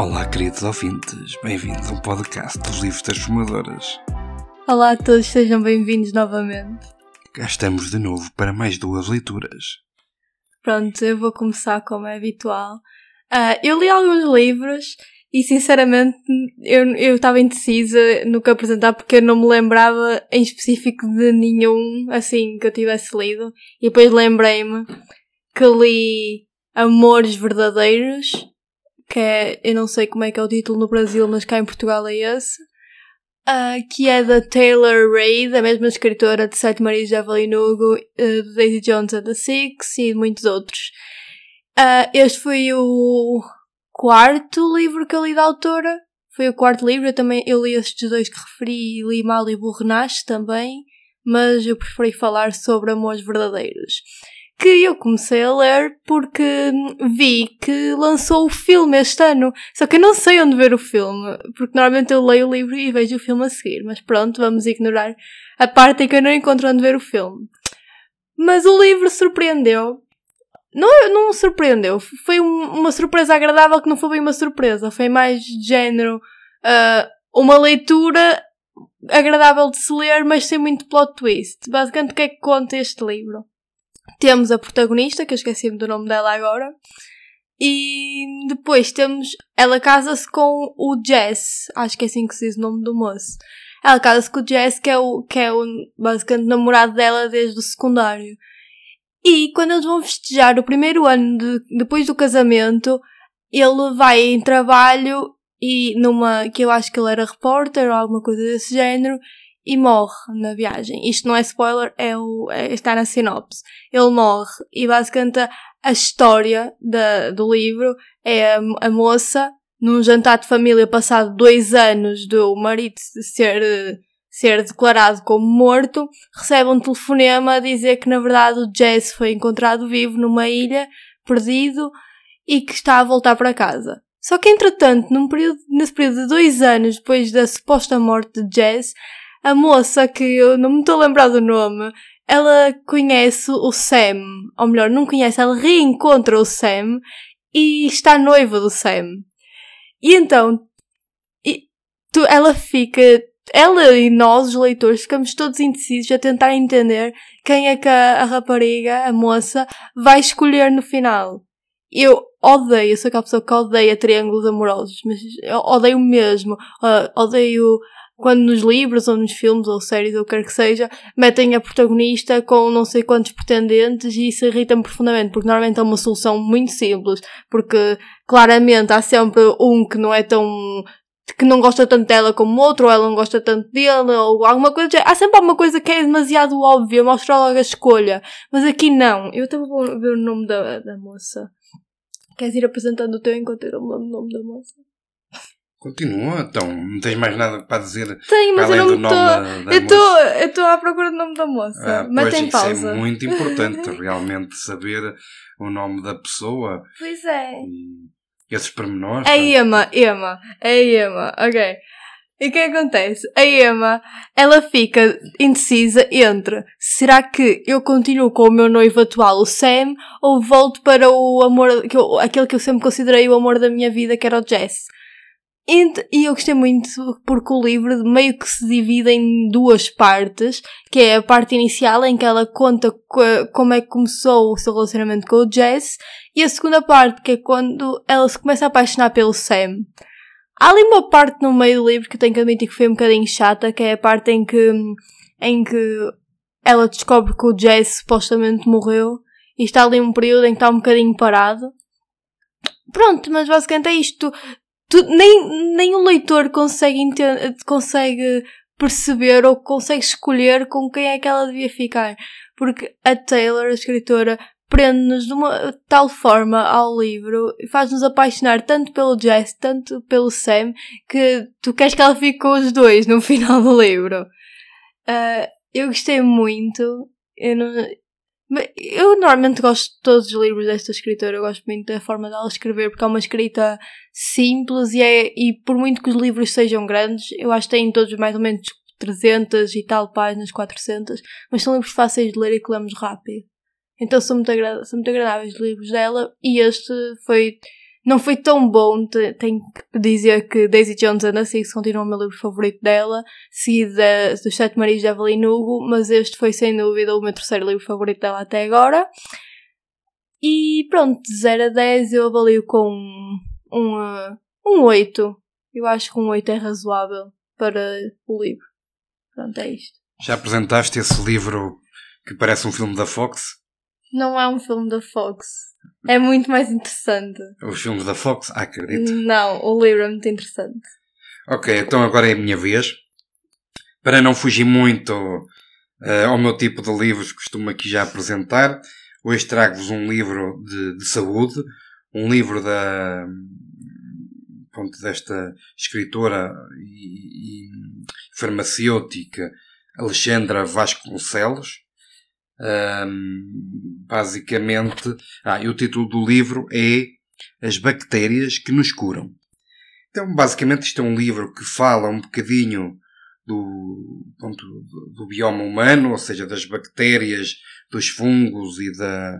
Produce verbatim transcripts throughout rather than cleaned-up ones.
Olá, queridos ouvintes, bem-vindos ao podcast dos Livros Transformadoras. Olá a todos, sejam bem-vindos novamente. Cá estamos de novo para mais duas leituras. Pronto, eu vou começar como é habitual. Uh, eu li alguns livros e, sinceramente, eu, eu estava indecisa no que apresentar porque eu não me lembrava em específico de nenhum, assim, que eu tivesse lido. E depois lembrei-me que li Amores Verdadeiros, que é, eu não sei como é que é o título no Brasil, mas cá em Portugal é esse, uh, que é da Taylor Reid, a mesma escritora de Sete Maridos de Evelyn Hugo, uh, de Daisy Jones and the Six e de muitos outros. Uh, este foi o quarto livro que eu li da autora, foi o quarto livro, eu também eu li estes dois que referi e li Malibu Renasce também, mas eu preferi falar sobre Amores Verdadeiros, que eu comecei a ler porque vi que lançou o filme este ano. Só que eu não sei onde ver o filme, porque normalmente eu leio o livro e vejo o filme a seguir. Mas pronto, vamos ignorar a parte em que eu não encontro onde ver o filme. Mas o livro surpreendeu. Não, não surpreendeu. Foi uma surpresa agradável que não foi bem uma surpresa. Foi mais de género uh, uma leitura agradável de se ler, mas sem muito plot twist. Basicamente, o que é que conta este livro? Temos a protagonista, que eu esqueci-me do nome dela agora, e depois temos... Ela casa-se com o Jess, acho que é assim que se diz o nome do moço. Ela casa-se com o Jess, que é o, que é o basicamente namorado dela desde o secundário. E quando eles vão festejar o primeiro ano de, depois do casamento, ele vai em trabalho, e numa que eu acho que ele era repórter ou alguma coisa desse género, e morre na viagem. Isto não é spoiler, é o, é, está na sinopse. Ele morre e basicamente a história da, do livro é a, a moça, num jantar de família passado dois anos do marido ser, ser declarado como morto, recebe um telefonema a dizer que na verdade o Jesse foi encontrado vivo numa ilha, perdido, e que está a voltar para casa. Só que entretanto, num período, nesse período de dois anos depois da suposta morte de Jesse, a moça, que eu não me estou a lembrar do nome, ela conhece o Sam, ou melhor, não conhece, ela reencontra o Sam e está noiva do Sam. E então, e, tu, ela fica, ela e nós, os leitores, ficamos todos indecisos a tentar entender quem é que a, a rapariga, a moça, vai escolher no final. Eu odeio, eu sou aquela pessoa que odeia triângulos amorosos, mas eu odeio mesmo, uh, odeio... Quando nos livros, ou nos filmes, ou séries, ou o que quer que seja, metem a protagonista com não sei quantos pretendentes, e isso irrita-me profundamente, porque normalmente é uma solução muito simples, porque claramente há sempre um que não é tão... que não gosta tanto dela como o outro, ou ela não gosta tanto dele, ou alguma coisa... Há sempre alguma coisa que é demasiado óbvia, mostra logo a escolha. Mas aqui não. Eu até vou ver o nome da, da moça. Queres ir apresentando o teu enquanto eu não me lembro o nome da moça? Continua, então, não tens mais nada para dizer. Tenho, mas além eu não do nome tô, da, da eu estou à procura do nome da moça, ah, mas tem pausa. Isso é muito importante, realmente, saber o nome da pessoa. Pois é. E esses pormenores. A Emma, Emma, a Emma, ok. E o que acontece? A Emma, ela fica indecisa entre será que eu continuo com o meu noivo atual, o Sam, ou volto para o amor, que eu, aquele que eu sempre considerei o amor da minha vida, que era o Jess. E eu gostei muito porque o livro meio que se divide em duas partes, que é a parte inicial em que ela conta como é que começou o seu relacionamento com o Jess, e a segunda parte, que é quando ela se começa a apaixonar pelo Sam. Há ali uma parte no meio do livro que eu tenho que admitir que foi um bocadinho chata, que é a parte em que, em que ela descobre que o Jess supostamente morreu, e está ali um período em que está um bocadinho parado. Pronto, mas basicamente é isto... Tu, nem, nem o leitor consegue, entender, consegue perceber ou consegue escolher com quem é que ela devia ficar. Porque a Taylor, a escritora, prende-nos de uma tal forma ao livro e faz-nos apaixonar tanto pelo Jess, tanto pelo Sam, que tu queres que ela fique com os dois no final do livro. Uh, eu gostei muito. Eu não... Eu normalmente gosto de todos os livros desta escritora, eu gosto muito da forma dela escrever, porque é uma escrita simples e, é, e por muito que os livros sejam grandes, eu acho que têm todos mais ou menos trezentas e tal páginas, quatrocentas, mas são livros fáceis de ler e que lemos rápido. Então são muito, agra- são muito agradáveis os livros dela, e este foi, não foi tão bom. Tenho que dizer que Daisy Jones and the Six continua o meu livro favorito dela, seguida dos Sete Maridos de Evelyn Hugo, mas este foi sem dúvida o meu terceiro livro favorito dela até agora. E pronto, de zero a dez eu avalio com um, um, um oito. Eu acho que um oito é razoável para o livro. Pronto, é isto. Já apresentaste esse livro que parece um filme da Fox? Não é um filme da Fox. É muito mais interessante. Os filmes da Fox? Ah, acredito. Não, o livro é muito interessante. Ok, então agora é a minha vez. Para não fugir muito uh, ao meu tipo de livros que costumo aqui já apresentar, hoje trago-vos um livro de, de saúde. Um livro da, pronto, desta escritora e, e farmacêutica Alexandra Vasconcelos. Um, basicamente, ah, e o título do livro é As Bactérias que nos Curam. Então, basicamente, isto é um livro que fala um bocadinho do, pronto, do, do bioma humano, ou seja, das bactérias, dos fungos e, da,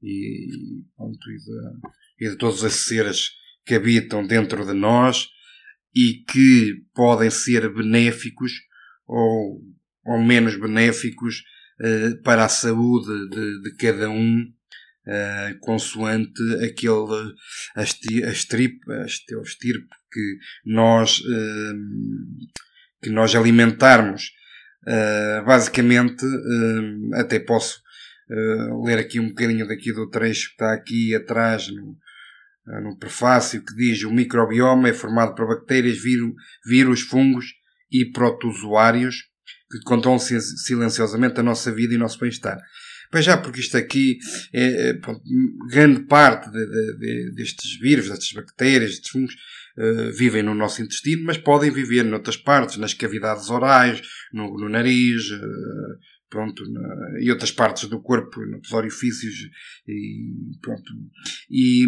e, pronto, e, da, e de todos os seres que habitam dentro de nós e que podem ser benéficos ou, ou menos benéficos para a saúde de, de cada um, uh, consoante aquele a estirpe, a estirpe que nós, uh, que nós alimentarmos. Uh, basicamente, uh, até posso uh, ler aqui um bocadinho daqui do trecho que está aqui atrás no, uh, no prefácio, que diz: o microbioma é formado por bactérias, víru, vírus, fungos e protozoários que controlam silenciosamente a nossa vida e o nosso bem-estar. Pois já, porque isto aqui, é, pronto, grande parte de, de, de, destes vírus, destas bactérias, destes fungos, uh, vivem no nosso intestino, mas podem viver noutras partes, nas cavidades orais, no, no nariz, uh, pronto, na, e outras partes do corpo, nos orifícios, e pronto. E,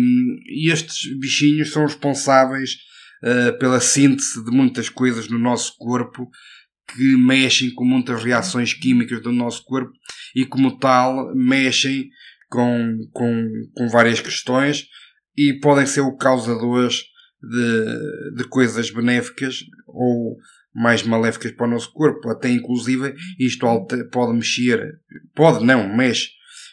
e estes bichinhos são responsáveis uh, pela síntese de muitas coisas no nosso corpo, que mexem com muitas reações químicas do nosso corpo e, como tal, mexem com, com, com várias questões e podem ser o causadores de, de coisas benéficas ou mais maléficas para o nosso corpo. Até, inclusive, isto pode mexer, pode não, mexe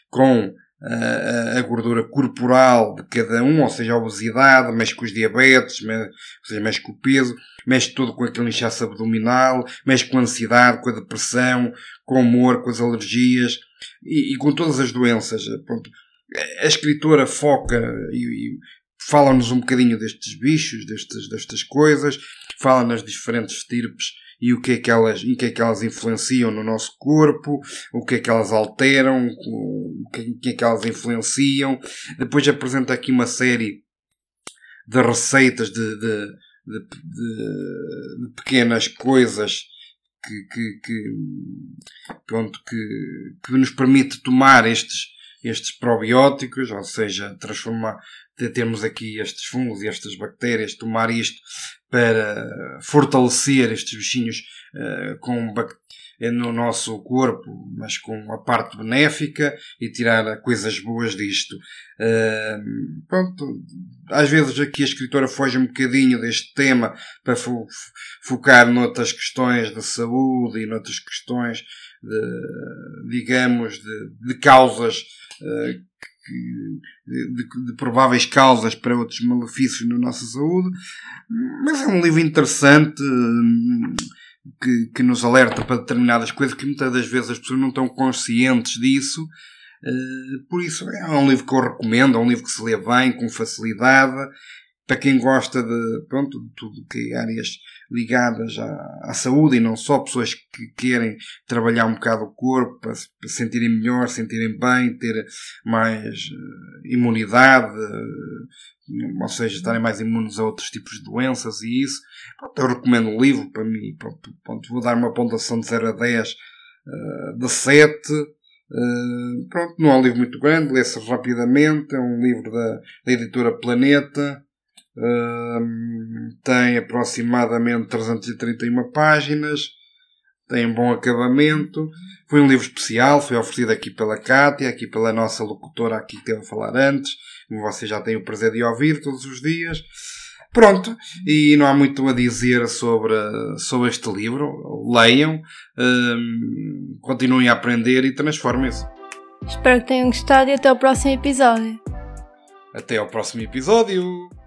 com a, a gordura corporal de cada um, ou seja, a obesidade, mexe com os diabetes, mexe, ou seja, mexe com o peso, mexe tudo com aquele inchaço abdominal, mexe com a ansiedade, com a depressão, com o humor, com as alergias e, e com todas as doenças. Pronto. A escritora foca e, e fala-nos um bocadinho destes bichos, destas, destas coisas, fala nas diferentes estirpes e o que é que elas, em que é que elas influenciam no nosso corpo, o que é que elas alteram, o que é que elas influenciam. Depois apresenta aqui uma série de receitas de, de De, de, de pequenas coisas que, que, que, pronto, que, que nos permite tomar estes, estes probióticos, ou seja, transformar, termos aqui estes fungos e estas bactérias, tomar isto para fortalecer estes bichinhos uh, com bac- no nosso corpo, mas com a parte benéfica e tirar coisas boas disto. Uh, pronto, às vezes aqui a escritora foge um bocadinho deste tema para fo- focar noutras questões de saúde e noutras questões de, digamos, de, de causas uh, De, de, de prováveis causas para outros malefícios na nossa saúde, mas é um livro interessante que, que nos alerta para determinadas coisas que muitas das vezes as pessoas não estão conscientes disso. Por isso é um livro que eu recomendo, é um livro que se lê bem, com facilidade, para quem gosta de, pronto, de tudo que é áreas ligadas à, à saúde e não só, pessoas que querem trabalhar um bocado o corpo para se sentirem melhor, sentirem bem, ter mais uh, imunidade, uh, ou seja, estarem mais imunes a outros tipos de doenças e isso. Pronto, eu recomendo o livro para mim. Pronto, pronto, vou dar uma pontuação de zero a dez, uh, de sete. Uh, pronto, não é um livro muito grande, lê-se rapidamente. É um livro da, da editora Planeta. Uh, tem aproximadamente trezentas e trinta e uma páginas, tem um bom acabamento. Foi um livro especial, foi oferecido aqui pela Cátia, aqui pela nossa locutora aqui que eu falar antes, como vocês já têm o prazer de ouvir todos os dias. Pronto, e não há muito a dizer sobre, sobre este livro. Leiam, hum, continuem a aprender e transformem-se. Espero que tenham gostado e até ao próximo episódio. Até ao próximo episódio!